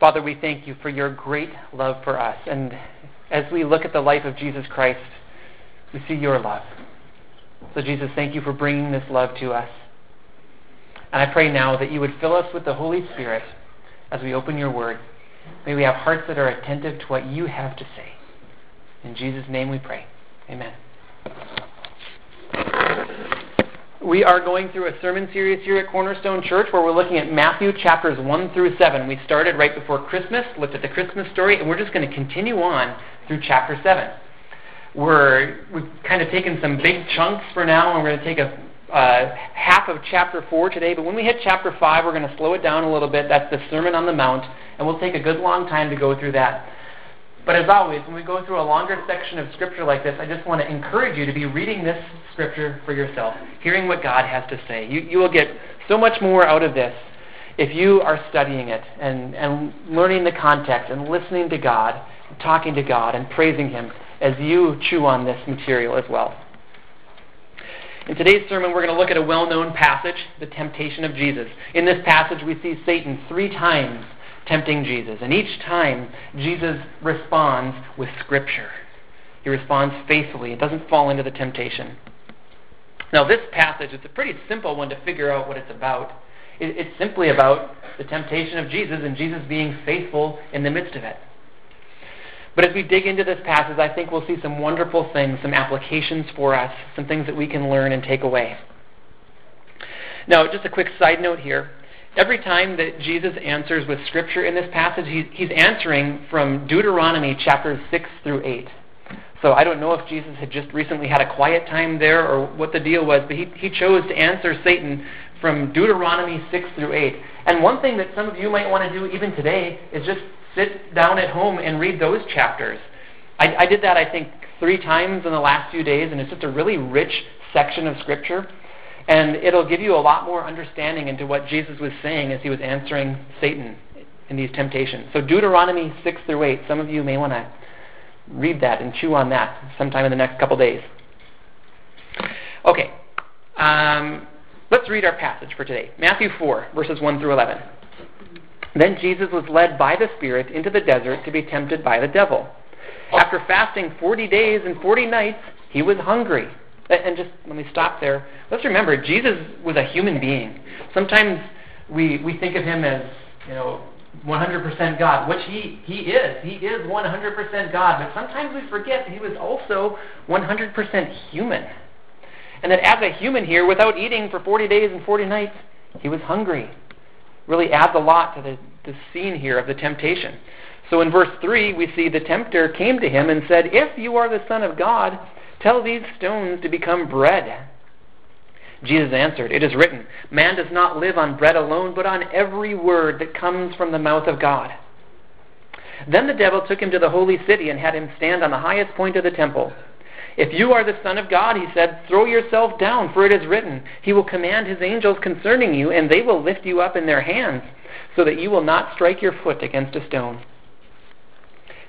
Father, we thank you for your great love for us. And as we look at the life of Jesus Christ, we see your love. So Jesus, thank you for bringing this love to us. And I pray now that you would fill us with the Holy Spirit as we open your word. May we have hearts that are attentive to what you have to say. In Jesus' name we pray. Amen. We are going through a sermon series here at Cornerstone Church where we're looking at Matthew chapters 1 through 7. We started right before Christmas, looked at the Christmas story, and we're just going to continue on through chapter 7. We've kind of taken some big chunks for now, and we're going to take half of chapter 4 today, but when we hit chapter 5, we're going to slow it down a little bit. That's the Sermon on the Mount, and we'll take a good long time to go through that. But as always, when we go through a longer section of Scripture like this, I just want to encourage you to be reading this Scripture for yourself, hearing what God has to say. You will get so much more out of this if you are studying it and learning the context and listening to God, talking to God, and praising Him as you chew on this material as well. In today's sermon, we're going to look at a well-known passage, the temptation of Jesus. In this passage, we see Satan three times tempting Jesus. And each time, Jesus responds with Scripture. He responds faithfully. It doesn't fall into the temptation. Now, this passage, it's a pretty simple one to figure out what it's about. It's simply about the temptation of Jesus and Jesus being faithful in the midst of it. But as we dig into this passage, I think we'll see some wonderful things, some applications for us, some things that we can learn and take away. Now, just a quick side note here. Every time that Jesus answers with Scripture in this passage, he's answering from Deuteronomy chapters 6 through 8. So I don't know if Jesus had just recently had a quiet time there or what the deal was, but he chose to answer Satan from Deuteronomy 6 through 8. And one thing that some of you might want to do even today is just sit down at home and read those chapters. I did that, I think, 3 times in the last few days, and it's just a really rich section of Scripture. And it'll give you a lot more understanding into what Jesus was saying as he was answering Satan in these temptations. So Deuteronomy 6 through 8, some of you may want to read that and chew on that sometime in the next couple days. Okay, let's read our passage for today. Matthew 4, verses 1 through 11. Then Jesus was led by the Spirit into the desert to be tempted by the devil. After fasting 40 days and 40 nights, he was hungry. And just let me stop there. Let's remember, Jesus was a human being. Sometimes we think of him as, 100% God, which he is. He is 100% God. But sometimes we forget that he was also 100% human. And that as a human here, without eating for 40 days and 40 nights, he was hungry. Really adds a lot to the scene here of the temptation. So in verse 3, we see the tempter came to him and said, "If you are the Son of God, tell these stones to become bread." Jesus answered, "It is written, man does not live on bread alone, but on every word that comes from the mouth of God." Then the devil took him to the holy city and had him stand on the highest point of the temple. "If you are the Son of God," he said, "throw yourself down, for it is written, he will command his angels concerning you, and they will lift you up in their hands, so that you will not strike your foot against a stone."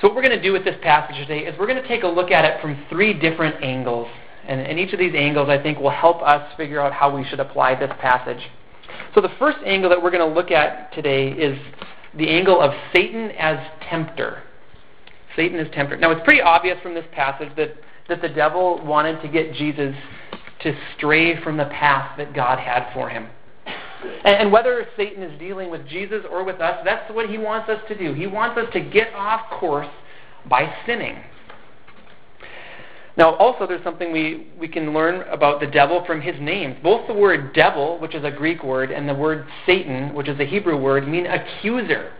So what we're going to do with this passage today is we're going to take a look at it from 3 different angles. And each of these angles, I think, will help us figure out how we should apply this passage. So the first angle that we're going to look at today is the angle of Satan as tempter. Satan is tempter. Now, it's pretty obvious from this passage that the devil wanted to get Jesus to stray from the path that God had for him. And whether Satan is dealing with Jesus or with us, that's what he wants us to do. He wants us to get off course by sinning. Now, also, there's something we can learn about the devil from his names. Both the word devil, which is a Greek word, and the word Satan, which is a Hebrew word, mean accuser.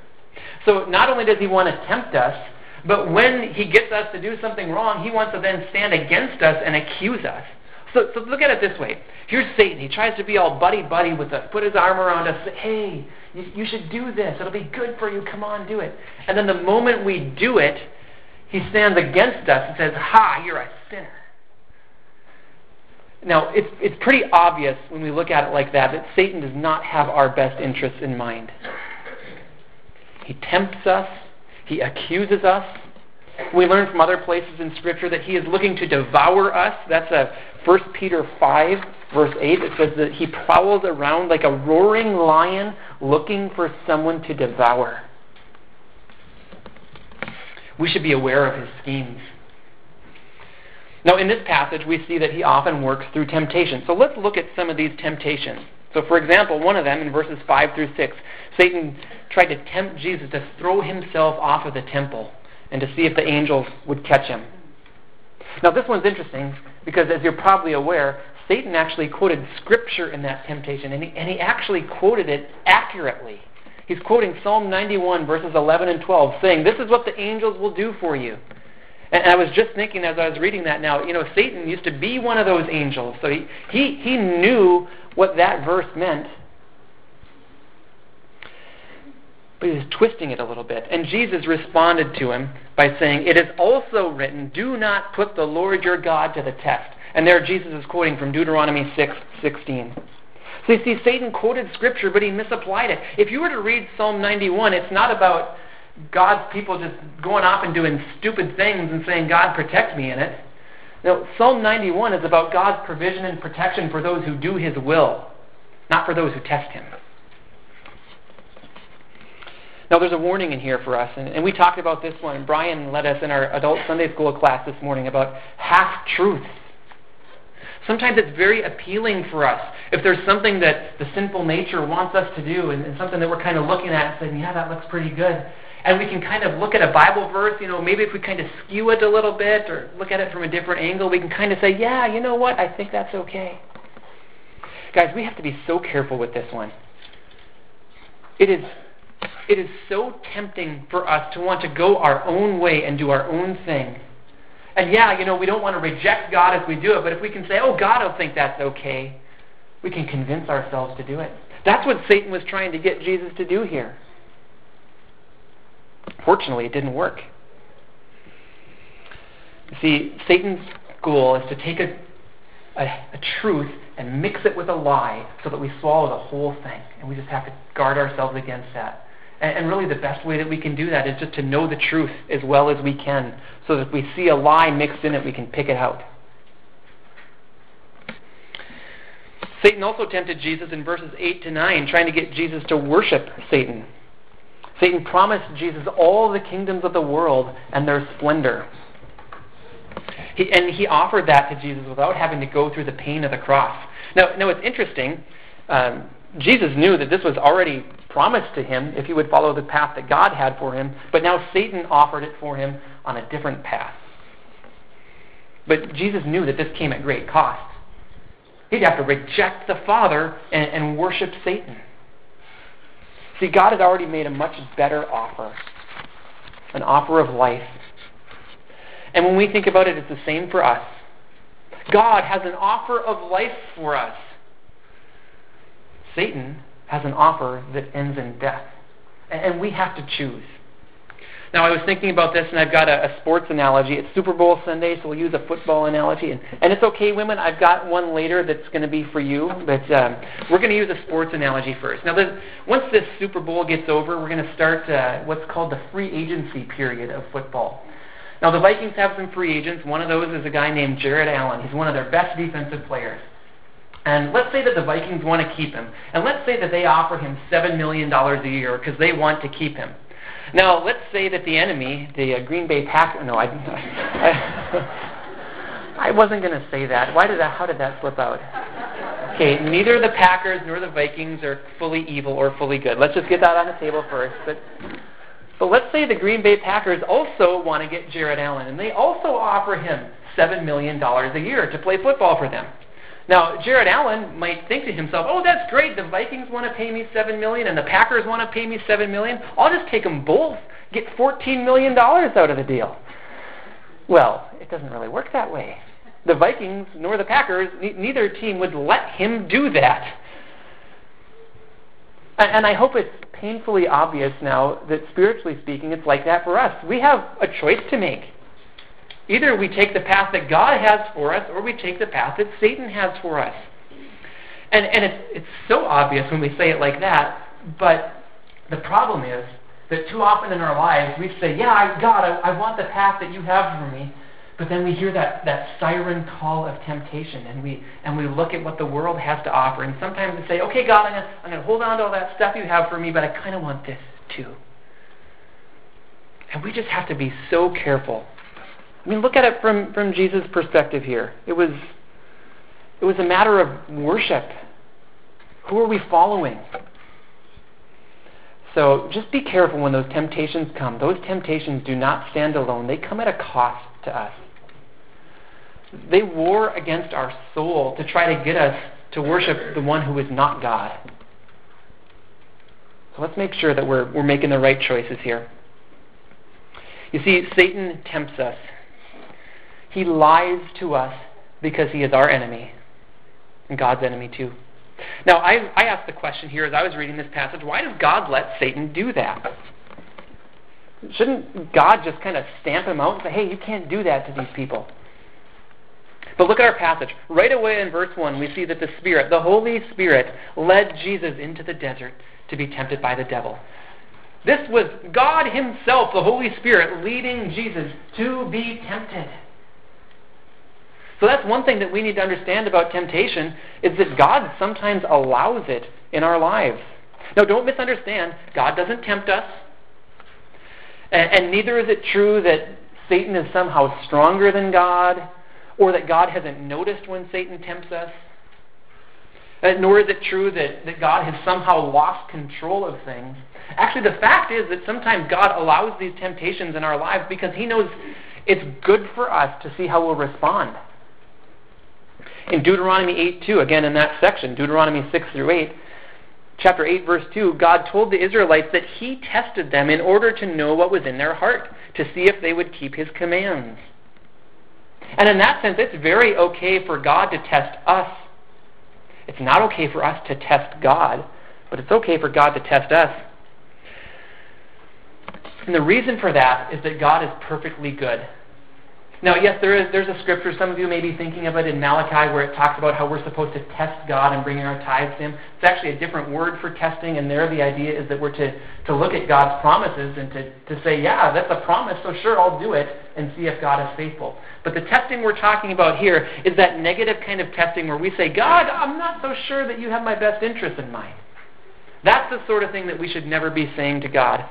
So not only does he want to tempt us, but when he gets us to do something wrong, he wants to then stand against us and accuse us, So look at it this way. Here's Satan. He tries to be all buddy-buddy with us, put his arm around us, say, hey, you should do this. It'll be good for you. Come on, do it. And then the moment we do it, he stands against us and says, ha, you're a sinner. Now, it's pretty obvious when we look at it like that Satan does not have our best interests in mind. He tempts us. He accuses us. We learn from other places in Scripture that he is looking to devour us. That's 1 Peter 5, verse 8. It says that he prowls around like a roaring lion looking for someone to devour. We should be aware of his schemes. Now, in this passage, we see that he often works through temptation. So let's look at some of these temptations. So, for example, one of them in verses 5 through 6, Satan tried to tempt Jesus to throw himself off of the temple and to see if the angels would catch him. Now, this one's interesting because, as you're probably aware, Satan actually quoted Scripture in that temptation, and he actually quoted it accurately. He's quoting Psalm 91, verses 11 and 12, saying, this is what the angels will do for you. And I was just thinking as I was reading that now, Satan used to be one of those angels. So he knew what that verse meant. But he was twisting it a little bit. And Jesus responded to him by saying, it is also written, do not put the Lord your God to the test. And there Jesus is quoting from Deuteronomy 6:16. So you see, Satan quoted Scripture, but he misapplied it. If you were to read Psalm 91, it's not about God's people just going off and doing stupid things and saying, God, protect me in it. No, Psalm 91 is about God's provision and protection for those who do his will, not for those who test him. Now, there's a warning in here for us, and we talked about this one. Brian led us in our adult Sunday school class this morning about half-truths. Sometimes it's very appealing for us if there's something that the sinful nature wants us to do and something that we're kind of looking at and saying, yeah, that looks pretty good. And we can kind of look at a Bible verse, maybe if we kind of skew it a little bit or look at it from a different angle, we can kind of say, yeah, you know what, I think that's okay. Guys, we have to be so careful with this one. It is so tempting for us to want to go our own way and do our own thing. And yeah, we don't want to reject God if we do it, but if we can say, oh, God will think that's okay, we can convince ourselves to do it. That's what Satan was trying to get Jesus to do here. Fortunately, it didn't work. You see, Satan's goal is to take a truth and mix it with a lie so that we swallow the whole thing, and we just have to guard ourselves against that. And really the best way that we can do that is just to know the truth as well as we can, so that if we see a lie mixed in it, we can pick it out. Satan also tempted Jesus in verses 8 to 9, trying to get Jesus to worship Satan. Satan promised Jesus all the kingdoms of the world and their splendor. He offered that to Jesus without having to go through the pain of the cross. Now it's interesting. Jesus knew that this was already promised to him if he would follow the path that God had for him, but now Satan offered it for him on a different path. But Jesus knew that this came at great cost. He'd have to reject the Father and worship Satan. See, God had already made a much better offer, an offer of life. And when we think about it, it's the same for us. God has an offer of life for us. Satan has an offer that ends in death. And we have to choose. Now, I was thinking about this, and I've got a sports analogy. It's Super Bowl Sunday, so we'll use a football analogy. And it's okay, women. I've got one later that's going to be for you. But we're going to use a sports analogy first. Now, once this Super Bowl gets over, we're going to start what's called the free agency period of football. Now, the Vikings have some free agents. One of those is a guy named Jared Allen. He's one of their best defensive players. And let's say that the Vikings want to keep him. And let's say that they offer him $7 million a year because they want to keep him. Now, let's say that the enemy, the Green Bay Packers... No, I wasn't going to say that. How did that slip out? Okay, neither the Packers nor the Vikings are fully evil or fully good. Let's just get that on the table first. But let's say the Green Bay Packers also want to get Jared Allen, and they also offer him $7 million a year to play football for them. Now, Jared Allen might think to himself, oh, that's great, the Vikings want to pay me $7 million and the Packers want to pay me $7 million. I'll just take them both, get $14 million out of the deal. Well, it doesn't really work that way. the Vikings nor the Packers, neither team would let him do that. And I hope it's painfully obvious now that spiritually speaking, it's like that for us. We have a choice to make. Either we take the path that God has for us, or we take the path that Satan has for us. And it's so obvious when we say it like that, but the problem is that too often in our lives we say, God, I want the path that you have for me, but then we hear that siren call of temptation, and we look at what the world has to offer, and sometimes we say, okay, God, I'm going to hold on to all that stuff you have for me, but I kind of want this too. And we just have to be so careful. I mean, look at it from Jesus' perspective here. It was a matter of worship. Who are we following? So just be careful when those temptations come. Those temptations do not stand alone. They come at a cost to us. They war against our soul to try to get us to worship the one who is not God. So let's make sure that we're making the right choices here. You see, Satan tempts us. He lies to us because he is our enemy, and God's enemy too. Now, I asked the question here as I was reading this passage, why does God let Satan do that? Shouldn't God just kind of stamp him out and say, hey, you can't do that to these people? But look at our passage. Right away in verse 1, we see that the Spirit, the Holy Spirit, led Jesus into the desert to be tempted by the devil. This was God himself, the Holy Spirit, leading Jesus to be tempted. So that's one thing that we need to understand about temptation, is that God sometimes allows it in our lives. Now, don't misunderstand. God doesn't tempt us. And neither is it true that Satan is somehow stronger than God, or that God hasn't noticed when Satan tempts us. Nor is it true that God has somehow lost control of things. Actually, the fact is that sometimes God allows these temptations in our lives because he knows it's good for us to see how we'll respond. In Deuteronomy 8:2, again in that section, Deuteronomy 6 through 8, chapter 8, verse 2, God told the Israelites that he tested them in order to know what was in their heart, to see if they would keep his commands. And in that sense, it's very okay for God to test us. It's not okay for us to test God, but it's okay for God to test us. And the reason for that is that God is perfectly good. Now, yes, there's a scripture, some of you may be thinking of it, in Malachi, where it talks about how we're supposed to test God and bring our tithes to him. It's actually a different word for testing, and there the idea is that we're to look at God's promises and to say, yeah, that's a promise, so sure, I'll do it, and see if God is faithful. But the testing we're talking about here is that negative kind of testing where we say, God, I'm not so sure that you have my best interest in mind. That's the sort of thing that we should never be saying to God.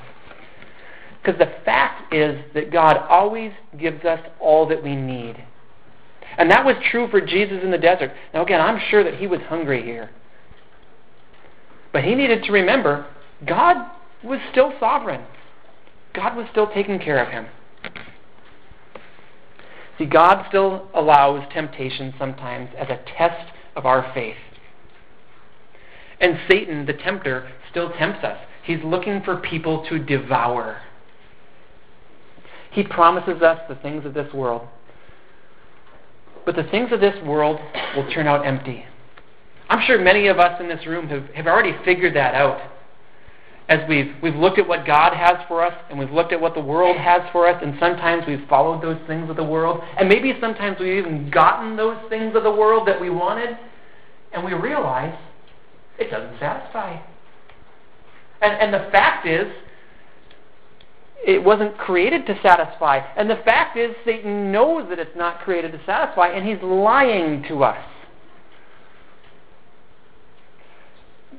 Because the fact is that God always gives us all that we need. And that was true for Jesus in the desert. Now again, I'm sure that he was hungry here. But he needed to remember, God was still sovereign. God was still taking care of him. See, God still allows temptation sometimes as a test of our faith. And Satan, the tempter, still tempts us. He's looking for people to devour. He promises us the things of this world. But the things of this world will turn out empty. I'm sure many of us in this room have already figured that out. As we've looked at what God has for us, and we've looked at what the world has for us, and sometimes we've followed those things of the world, and maybe sometimes we've even gotten those things of the world that we wanted, and we realize it doesn't satisfy. And the fact is, it wasn't created to satisfy. And the fact is, Satan knows that it's not created to satisfy, and he's lying to us.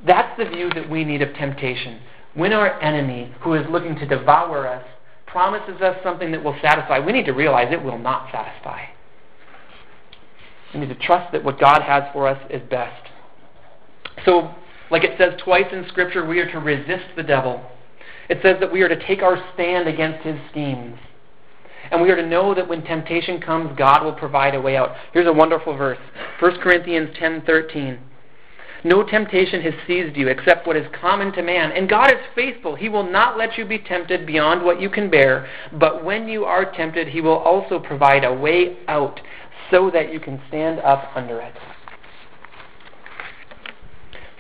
That's the view that we need of temptation. When our enemy, who is looking to devour us, promises us something that will satisfy, we need to realize it will not satisfy. We need to trust that what God has for us is best. So, like it says twice in Scripture, we are to resist the devil. It says that we are to take our stand against his schemes. And we are to know that when temptation comes, God will provide a way out. Here's a wonderful verse, 1 Corinthians 10:13. No temptation has seized you except what is common to man. And God is faithful. He will not let you be tempted beyond what you can bear. But when you are tempted, he will also provide a way out so that you can stand up under it.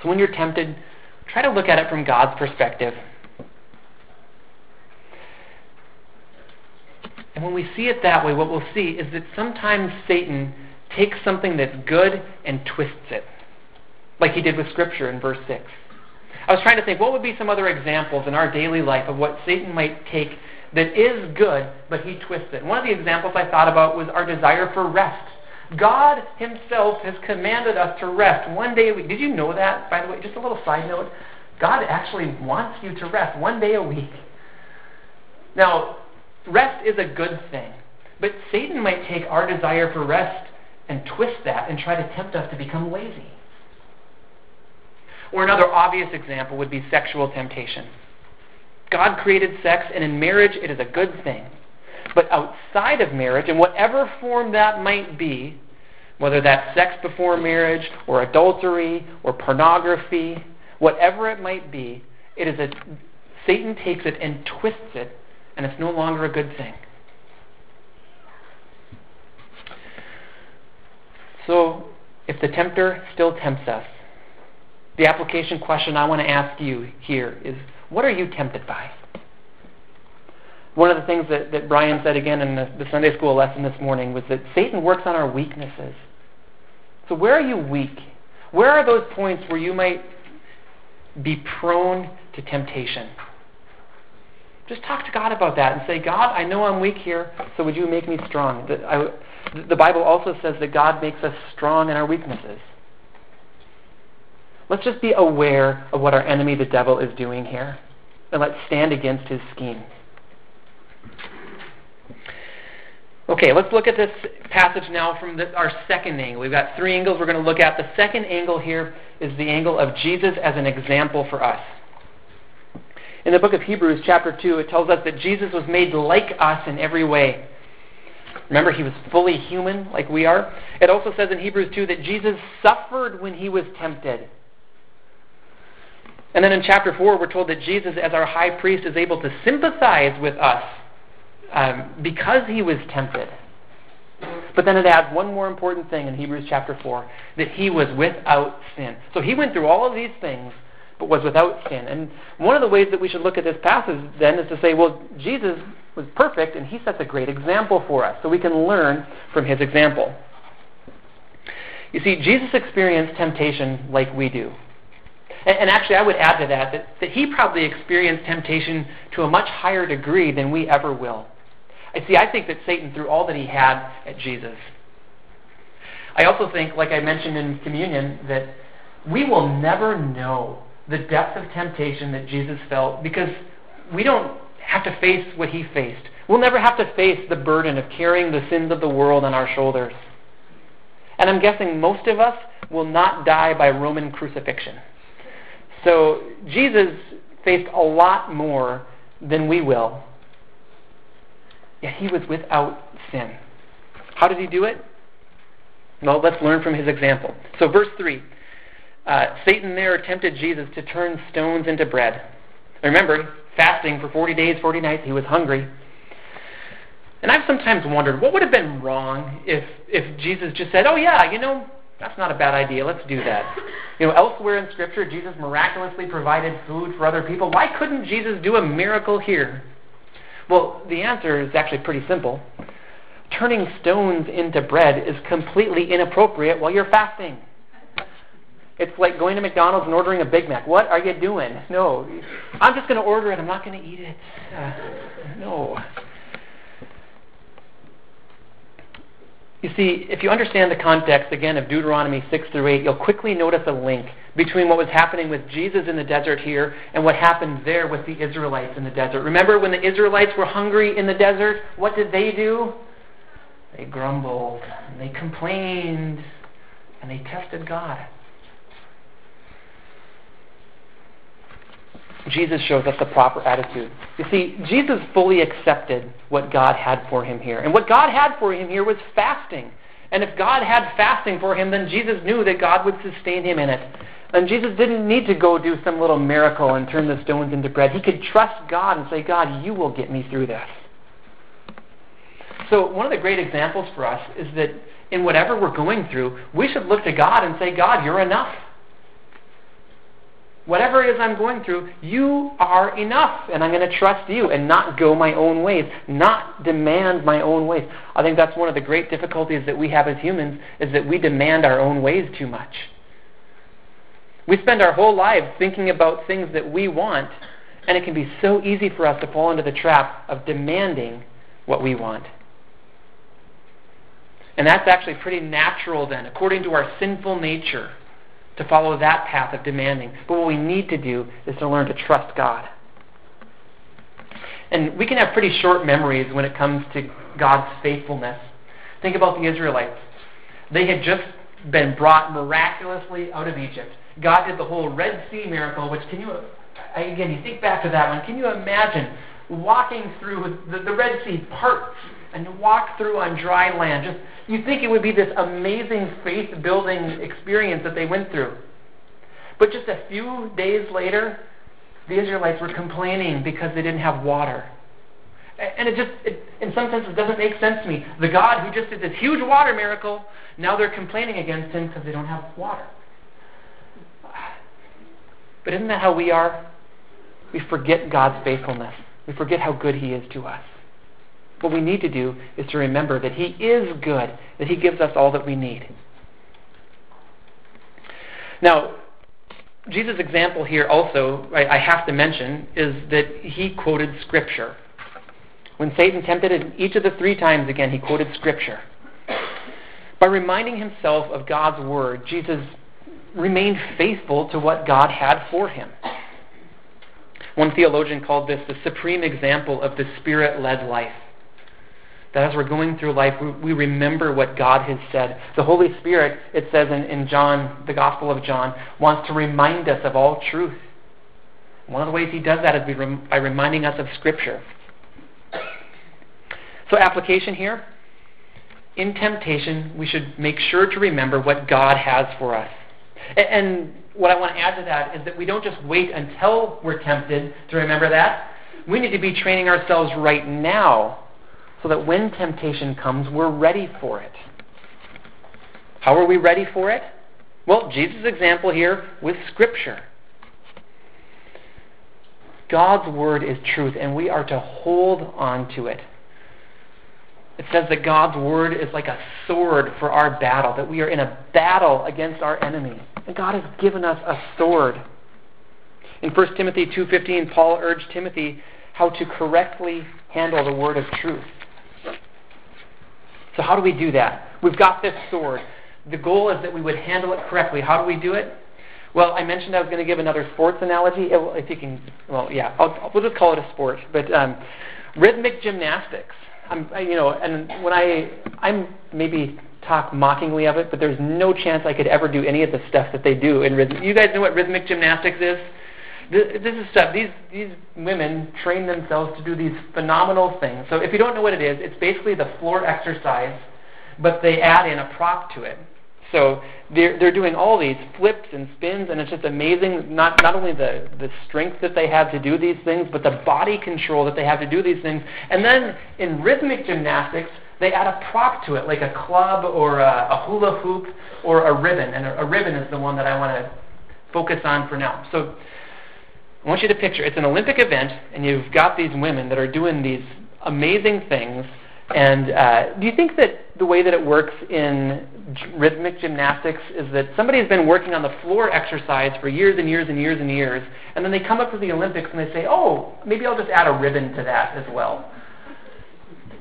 So when you're tempted, try to look at it from God's perspective. And when we see it that way, what we'll see is that sometimes Satan takes something that's good and twists it, like he did with Scripture in verse 6. I was trying to think, what would be some other examples in our daily life of what Satan might take that is good, but he twists it? And one of the examples I thought about was our desire for rest. God himself has commanded us to rest one day a week. Did you know that, by the way? Just a little side note. God actually wants you to rest one day a week. Now, rest is a good thing, but Satan might take our desire for rest and twist that and try to tempt us to become lazy. Or another obvious example would be sexual temptation. God created sex, and in marriage it is a good thing. But outside of marriage, in whatever form that might be, whether that's sex before marriage, or adultery, or pornography, whatever it might be, it is Satan takes it and twists it, and it's no longer a good thing. So, if the tempter still tempts us, the application question I want to ask you here is, what are you tempted by? One of the things that Brian said again in the Sunday school lesson this morning was that Satan works on our weaknesses. So where are you weak? Where are those points where you might be prone to temptation? Just talk to God about that and say, God, I know I'm weak here, so would you make me strong? The Bible also says that God makes us strong in our weaknesses. Let's just be aware of what our enemy, the devil, is doing here, and let's stand against his schemes. Okay, let's look at this passage now from our second angle. We've got three angles we're going to look at. The second angle here is the angle of Jesus as an example for us. In the book of Hebrews, chapter 2, it tells us that Jesus was made like us in every way. Remember, he was fully human like we are. It also says in Hebrews 2 that Jesus suffered when he was tempted. And then in chapter 4, we're told that Jesus, as our high priest, is able to sympathize with us because he was tempted. But then it adds one more important thing in Hebrews chapter 4, that he was without sin. So he went through all of these things, but was without sin. And one of the ways that we should look at this passage then is to say, well, Jesus was perfect, and he sets a great example for us, so we can learn from his example. You see, Jesus experienced temptation like we do. And actually, I would add to that he probably experienced temptation to a much higher degree than we ever will. I think that Satan threw all that he had at Jesus. I also think, like I mentioned in communion, that we will never know the depth of temptation that Jesus felt because we don't have to face what he faced. We'll never have to face the burden of carrying the sins of the world on our shoulders. And I'm guessing most of us will not die by Roman crucifixion. So Jesus faced a lot more than we will. Yet he was without sin. How did he do it? Well, let's learn from his example. So verse 3, Satan there tempted Jesus to turn stones into bread. Remember, fasting for 40 days, 40 nights, he was hungry. And I've sometimes wondered, what would have been wrong if Jesus just said, oh yeah, that's not a bad idea, let's do that. Elsewhere in Scripture, Jesus miraculously provided food for other people. Why couldn't Jesus do a miracle here? Well, the answer is actually pretty simple. Turning stones into bread is completely inappropriate while you're fasting. It's like going to McDonald's and ordering a Big Mac. What are you doing? No. I'm just going to order it. I'm not going to eat it. No. You see, if you understand the context, again, of Deuteronomy 6 through 8, you'll quickly notice a link between what was happening with Jesus in the desert here and what happened there with the Israelites in the desert. Remember when the Israelites were hungry in the desert? What did they do? They grumbled, and they complained, and they tested God. Jesus shows us the proper attitude. You see, Jesus fully accepted what God had for him here. And what God had for him here was fasting. And if God had fasting for him, then Jesus knew that God would sustain him in it. And Jesus didn't need to go do some little miracle and turn the stones into bread. He could trust God and say, God, you will get me through this. So one of the great examples for us is that in whatever we're going through, we should look to God and say, God, you're enough. Whatever it is I'm going through, you are enough, and I'm going to trust you and not go my own ways, not demand my own ways. I think that's one of the great difficulties that we have as humans, is that we demand our own ways too much. We spend our whole lives thinking about things that we want, and it can be so easy for us to fall into the trap of demanding what we want. And that's actually pretty natural then, according to our sinful nature, to follow that path of demanding. But what we need to do is to learn to trust God. And we can have pretty short memories when it comes to God's faithfulness. Think about the Israelites. They had just been brought miraculously out of Egypt. God did the whole Red Sea miracle, which you think back to that one. Can you imagine walking through the Red Sea parts and to walk through on dry land? Just, you'd think it would be this amazing faith-building experience that they went through. But just a few days later, the Israelites were complaining because they didn't have water. And in some sense, it doesn't make sense to me. The God who just did this huge water miracle, now they're complaining against him because they don't have water. But isn't that how we are? We forget God's faithfulness. We forget how good he is to us. What we need to do is to remember that he is good, that he gives us all that we need. Now, Jesus' example here also, I have to mention, is that he quoted Scripture. When Satan tempted him, each of the three times again, he quoted Scripture. By reminding himself of God's Word, Jesus remained faithful to what God had for him. One theologian called this the supreme example of the Spirit-led life. That as we're going through life, we remember what God has said. The Holy Spirit, it says in John, the Gospel of John, wants to remind us of all truth. One of the ways he does that is by reminding us of Scripture. So application here. In temptation, we should make sure to remember what God has for us. And what I want to add to that is that we don't just wait until we're tempted to remember that. We need to be training ourselves right now so that when temptation comes, we're ready for it. How are we ready for it? Well, Jesus' example here with Scripture. God's Word is truth, and we are to hold on to it. It says that God's Word is like a sword for our battle, that we are in a battle against our enemies. And God has given us a sword. In 1 Timothy 2:15, Paul urged Timothy how to correctly handle the word of truth. So how do we do that? We've got this sword. The goal is that we would handle it correctly. How do we do it? Well, I mentioned I was going to give another sports analogy. If you can, we'll just call it a sport. But rhythmic gymnastics. I'm maybe talk mockingly of it, but there's no chance I could ever do any of the stuff that they do in rhythm. You guys know what rhythmic gymnastics is? This is stuff. These women train themselves to do these phenomenal things. So if you don't know what it is, it's basically the floor exercise, but they add in a prop to it. So they're doing all these flips and spins, and it's just amazing, not only the strength that they have to do these things, but the body control that they have to do these things. And then in rhythmic gymnastics, they add a prop to it, like a club or a hula hoop or a ribbon. And a ribbon is the one that I want to focus on for now. So I want you to picture, it's an Olympic event, and you've got these women that are doing these amazing things. And do you think that the way that it works in rhythmic gymnastics is that somebody's been working on the floor exercise for years and years and years and years, and then they come up to the Olympics and they say, oh, maybe I'll just add a ribbon to that as well?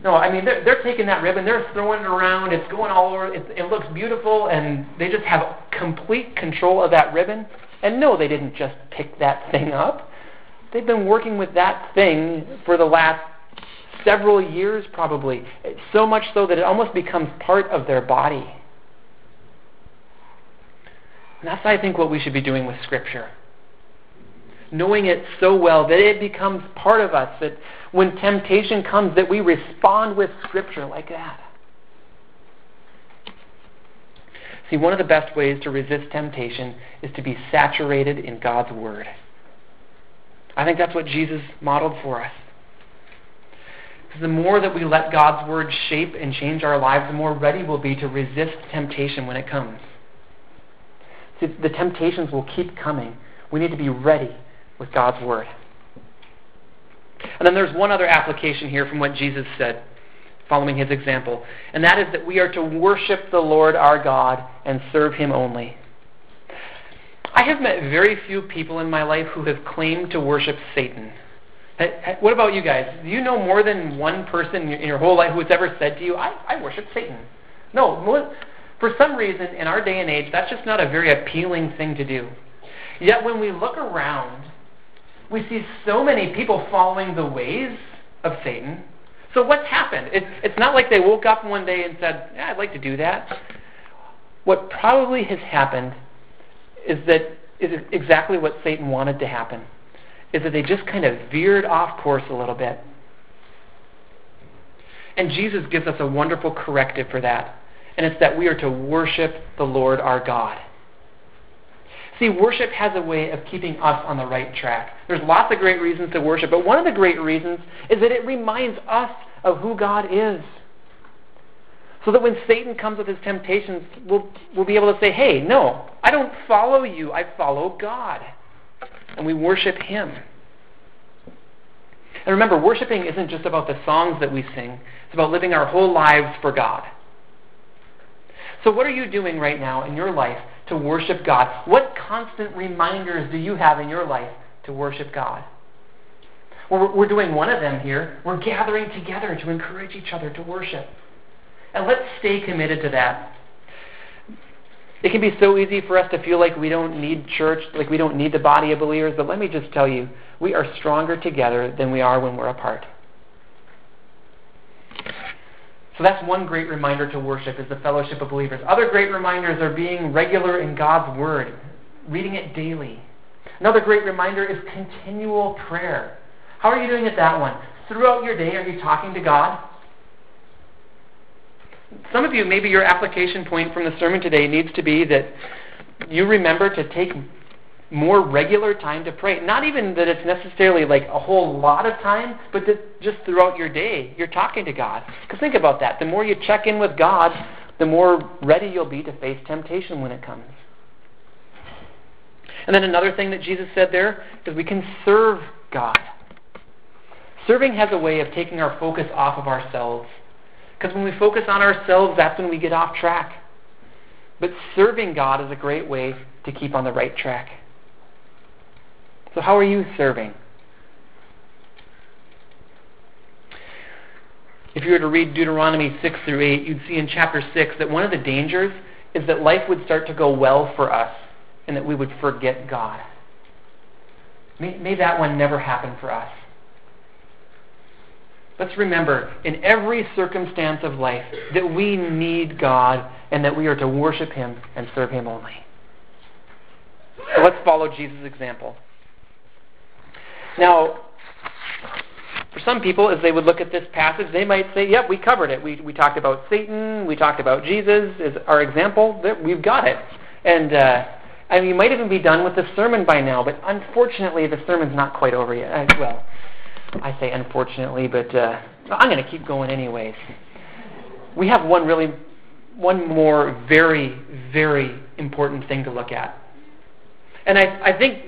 No, I mean, they're taking that ribbon, they're throwing it around, it's going all over, it looks beautiful, and they just have complete control of that ribbon. And no, they didn't just pick that thing up. They've been working with that thing for the last several years probably, so much so that it almost becomes part of their body. And that's, I think, what we should be doing with Scripture. Knowing it so well that it becomes part of us, that when temptation comes, that we respond with Scripture like that. See, one of the best ways to resist temptation is to be saturated in God's Word. I think that's what Jesus modeled for us. Because the more that we let God's word shape and change our lives, the more ready we'll be to resist temptation when it comes. See, the temptations will keep coming. We need to be ready with God's word. And then there's one other application here from what Jesus said, following his example, and that is that we are to worship the Lord our God and serve him only. I have met very few people in my life who have claimed to worship Satan. What about you guys? Do you know more than one person in your whole life who has ever said to you, I worship Satan? No, for some reason in our day and age, that's just not a very appealing thing to do. Yet when we look around, we see so many people following the ways of Satan. So what's happened? It's not like they woke up one day and said, yeah, I'd like to do that. What probably has happened is exactly what Satan wanted to happen, is that they just kind of veered off course a little bit. And Jesus gives us a wonderful corrective for that, and it's that we are to worship the Lord our God. See, worship has a way of keeping us on the right track. There's lots of great reasons to worship, but one of the great reasons is that it reminds us of who God is. So that when Satan comes with his temptations, we'll be able to say, hey, no, I don't follow you, I follow God. And we worship him. And remember, worshiping isn't just about the songs that we sing. It's about living our whole lives for God. So what are you doing right now in your life to worship God? What constant reminders do you have in your life to worship God? Well, we're doing one of them here. We're gathering together to encourage each other to worship. And let's stay committed to that. It can be so easy for us to feel like we don't need church, like we don't need the body of believers, but let me just tell you, we are stronger together than we are when we're apart. So that's one great reminder to worship, is the fellowship of believers. Other great reminders are being regular in God's word, reading it daily. Another great reminder is continual prayer. How are you doing at that one? Throughout your day, are you talking to God? Some of you, maybe your application point from the sermon today needs to be that you remember to take more regular time to pray. Not even that it's necessarily like a whole lot of time, but that just throughout your day, you're talking to God. Because think about that. The more you check in with God, the more ready you'll be to face temptation when it comes. And then another thing that Jesus said there is we can serve God. Serving has a way of taking our focus off of ourselves. Because when we focus on ourselves, that's when we get off track. But serving God is a great way to keep on the right track. So how are you serving? If you were to read Deuteronomy 6 through 8, you'd see in chapter 6 that one of the dangers is that life would start to go well for us and that we would forget God. May that one never happen for us. Let's remember, in every circumstance of life, that we need God and that we are to worship him and serve him only. So let's follow Jesus' example. Now, for some people, as they would look at this passage, they might say, yep, we covered it. We talked about Satan, we talked about Jesus as our example. We've got it. And you might even be done with the sermon by now, but unfortunately, the sermon's not quite over yet. I say unfortunately, but I'm going to keep going anyways. We have one more very, very important thing to look at. And I think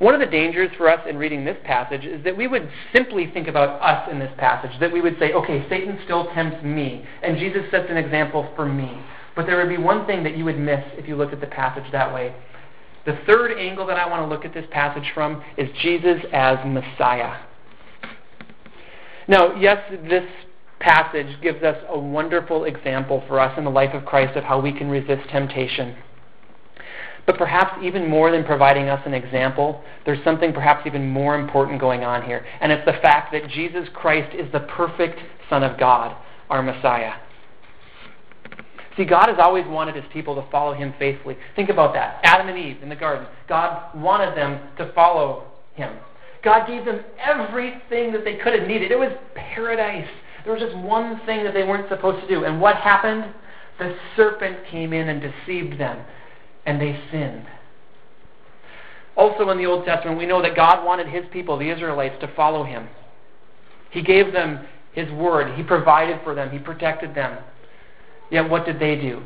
one of the dangers for us in reading this passage is that we would simply think about us in this passage, that we would say, okay, Satan still tempts me, and Jesus sets an example for me. But there would be one thing that you would miss if you looked at the passage that way. The third angle that I want to look at this passage from is Jesus as Messiah. Now, yes, this passage gives us a wonderful example for us in the life of Christ of how we can resist temptation. But perhaps even more than providing us an example, there's something perhaps even more important going on here. And it's the fact that Jesus Christ is the perfect Son of God, our Messiah. See, God has always wanted his people to follow him faithfully. Think about that. Adam and Eve in the garden. God wanted them to follow him. God gave them everything that they could have needed. It was paradise. There was just one thing that they weren't supposed to do. And what happened? The serpent came in and deceived them, and they sinned. Also in the Old Testament, we know that God wanted his people, the Israelites, to follow him. He gave them His word. He provided for them. He protected them. Yet what did they do?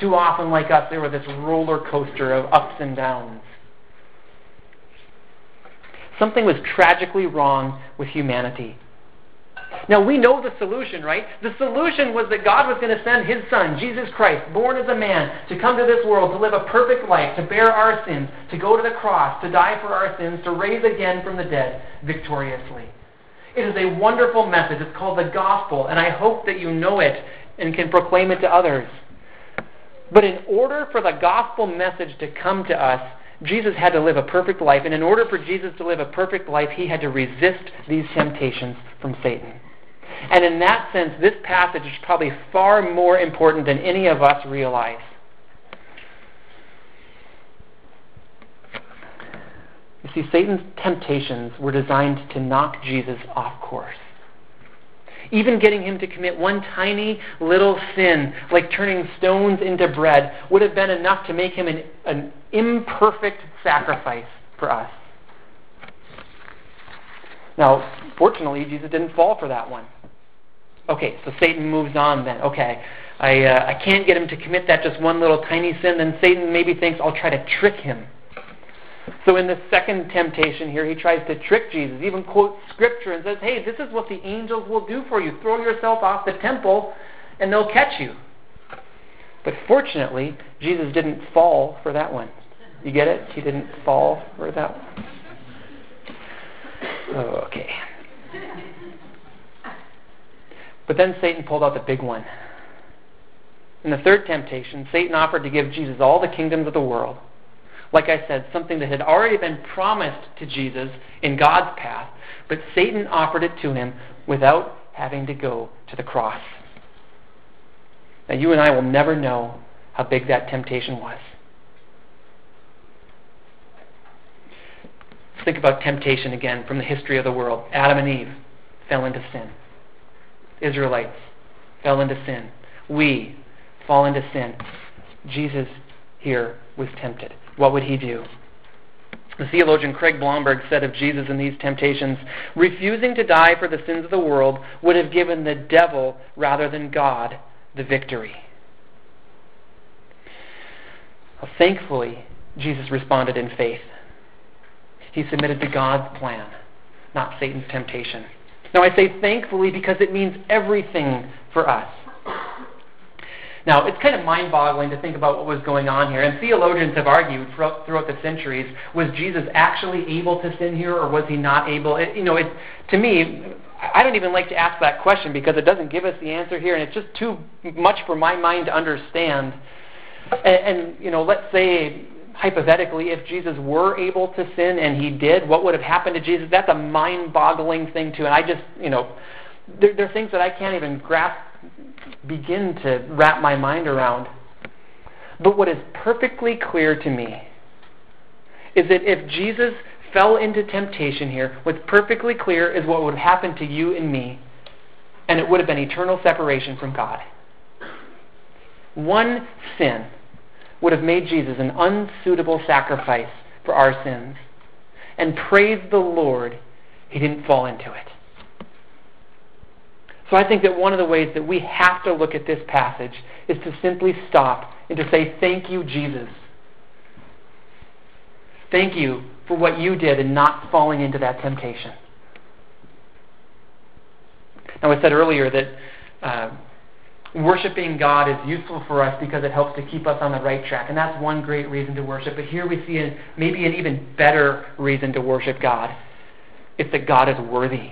Too often, like us, they were this roller coaster of ups and downs. Something was tragically wrong with humanity. Now, we know the solution, right? The solution was that God was going to send His Son, Jesus Christ, born as a man, to come to this world, to live a perfect life, to bear our sins, to go to the cross, to die for our sins, to rise again from the dead victoriously. It is a wonderful message. It's called the gospel, and I hope that you know it and can proclaim it to others. But in order for the gospel message to come to us, Jesus had to live a perfect life, and in order for Jesus to live a perfect life, He had to resist these temptations from Satan. And in that sense, this passage is probably far more important than any of us realize. You see, Satan's temptations were designed to knock Jesus off course. Even getting Him to commit one tiny little sin, like turning stones into bread, would have been enough to make Him an imperfect sacrifice for us. Now, fortunately, Jesus didn't fall for that one. Okay, so Satan moves on then. Okay, I can't get Him to commit that just one little tiny sin, then Satan maybe thinks, I'll try to trick Him. So in the second temptation here, he tries to trick Jesus, even quotes Scripture and says, hey, this is what the angels will do for you. Throw yourself off the temple and they'll catch you. But fortunately, Jesus didn't fall for that one. You get it? He didn't fall for that one. Okay. But then Satan pulled out the big one. In the third temptation, Satan offered to give Jesus all the kingdoms of the world. Like I said, something that had already been promised to Jesus in God's path, but Satan offered it to Him without having to go to the cross. Now, you and I will never know how big that temptation was. Think about temptation again from the history of the world. Adam and Eve fell into sin. Israelites fell into sin. We fall into sin. Jesus here was tempted. What would He do? The theologian Craig Blomberg said of Jesus in these temptations, refusing to die for the sins of the world would have given the devil, rather than God, the victory. Well, thankfully, Jesus responded in faith. He submitted to God's plan, not Satan's temptation. Now I say thankfully because it means everything for us. Now, it's kind of mind-boggling to think about what was going on here. And theologians have argued throughout the centuries, was Jesus actually able to sin here, or was He not able? To me, I don't even like to ask that question because it doesn't give us the answer here, and it's just too much for my mind to understand. And let's say, hypothetically, if Jesus were able to sin and He did, what would have happened to Jesus? That's a mind-boggling thing, too. And I just, there are things that I can't even grasp, begin to wrap my mind around. But what is perfectly clear to me is that if Jesus fell into temptation here, what's perfectly clear is what would have happened to you and me, and it would have been eternal separation from God. One sin would have made Jesus an unsuitable sacrifice for our sins, and praise the Lord, He didn't fall into it. So I think that one of the ways that we have to look at this passage is to simply stop and to say, thank you, Jesus. Thank you for what You did in not falling into that temptation. Now, I said earlier that worshiping God is useful for us because it helps to keep us on the right track, and that's one great reason to worship. But here we see maybe an even better reason to worship God. It's that God is worthy.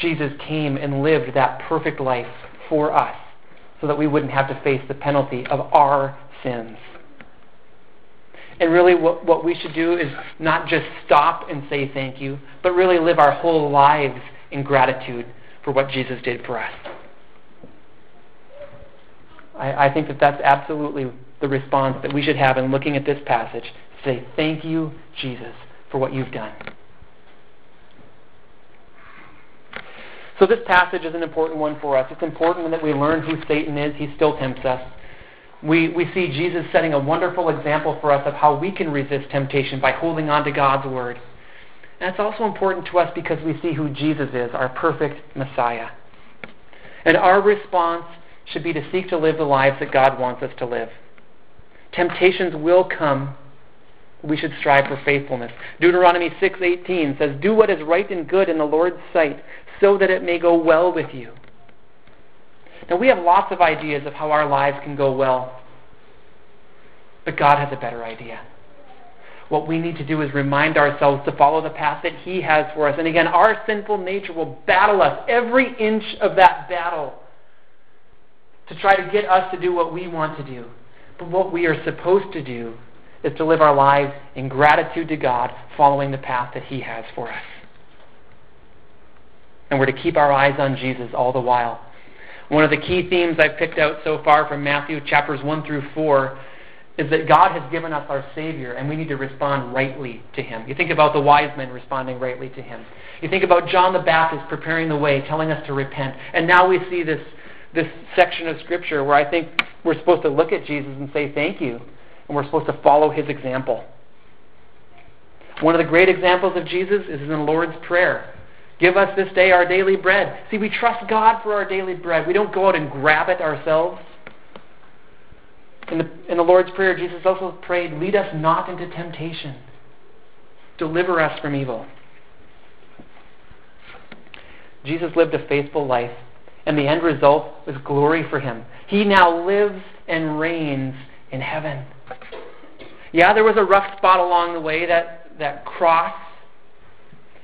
Jesus came and lived that perfect life for us so that we wouldn't have to face the penalty of our sins. And really what we should do is not just stop and say thank you, but really live our whole lives in gratitude for what Jesus did for us. I think that that's absolutely the response that we should have in looking at this passage. Say thank you, Jesus, for what You've done. So this passage is an important one for us. It's important that we learn who Satan is. He still tempts us. We see Jesus setting a wonderful example for us of how we can resist temptation by holding on to God's word. And it's also important to us because we see who Jesus is, our perfect Messiah. And our response should be to seek to live the lives that God wants us to live. Temptations will come. We should strive for faithfulness. Deuteronomy 6:18 says, "Do what is right and good in the Lord's sight, so that it may go well with you." Now, we have lots of ideas of how our lives can go well, but God has a better idea. What we need to do is remind ourselves to follow the path that He has for us. And again, our sinful nature will battle us, every inch of that battle, to try to get us to do what we want to do. But what we are supposed to do is to live our lives in gratitude to God, following the path that He has for us. And we're to keep our eyes on Jesus all the while. One of the key themes I've picked out so far from Matthew chapters 1 through 4 is that God has given us our Savior, and we need to respond rightly to Him. You think about the wise men responding rightly to Him. You think about John the Baptist preparing the way, telling us to repent. And now we see this section of Scripture where I think we're supposed to look at Jesus and say thank you, and we're supposed to follow His example. One of the great examples of Jesus is in the Lord's Prayer. Give us this day our daily bread. See, we trust God for our daily bread. We don't go out and grab it ourselves. In the Lord's Prayer, Jesus also prayed, "Lead us not into temptation. Deliver us from evil." Jesus lived a faithful life, and the end result was glory for Him. He now lives and reigns in heaven. Yeah, there was a rough spot along the way, that cross.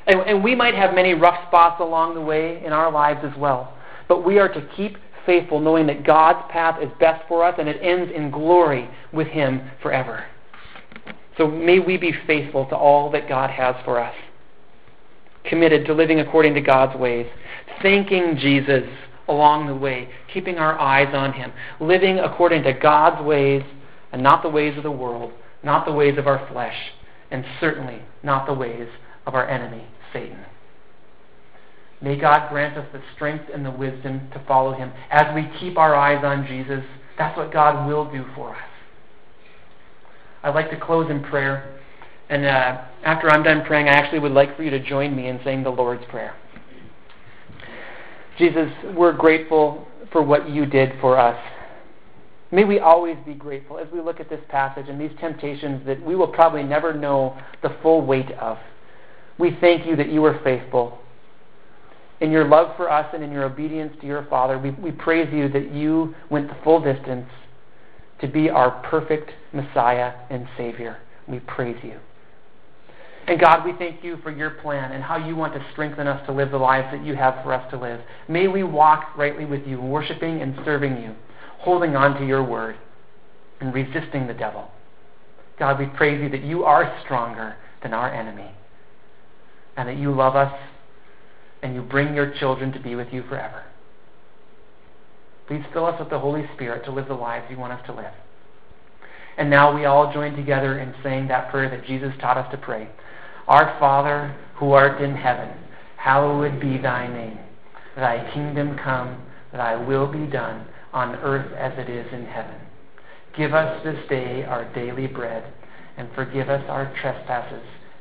And we might have many rough spots along the way in our lives as well. But we are to keep faithful, knowing that God's path is best for us and it ends in glory with Him forever. So may we be faithful to all that God has for us, committed to living according to God's ways, thanking Jesus along the way, keeping our eyes on Him, living according to God's ways and not the ways of the world, not the ways of our flesh, and certainly not the ways of our enemy, Satan. May God grant us the strength and the wisdom to follow Him. As we keep our eyes on Jesus, that's what God will do for us. I'd like to close in prayer. And after I'm done praying, I actually would like for you to join me in saying the Lord's Prayer. Jesus, we're grateful for what You did for us. May we always be grateful as we look at this passage and these temptations that we will probably never know the full weight of. We thank You that You are faithful. In Your love for us and in Your obedience to Your Father, we praise You that You went the full distance to be our perfect Messiah and Savior. We praise You. And God, we thank You for Your plan and how You want to strengthen us to live the lives that You have for us to live. May we walk rightly with You, worshiping and serving You, holding on to Your word and resisting the devil. God, we praise You that You are stronger than our enemy, and that You love us, and You bring Your children to be with You forever. Please fill us with the Holy Spirit to live the lives You want us to live. And now we all join together in saying that prayer that Jesus taught us to pray. Our Father, who art in heaven, hallowed be Thy name. Thy kingdom come, Thy will be done, on earth as it is in heaven. Give us this day our daily bread, and forgive us our trespasses,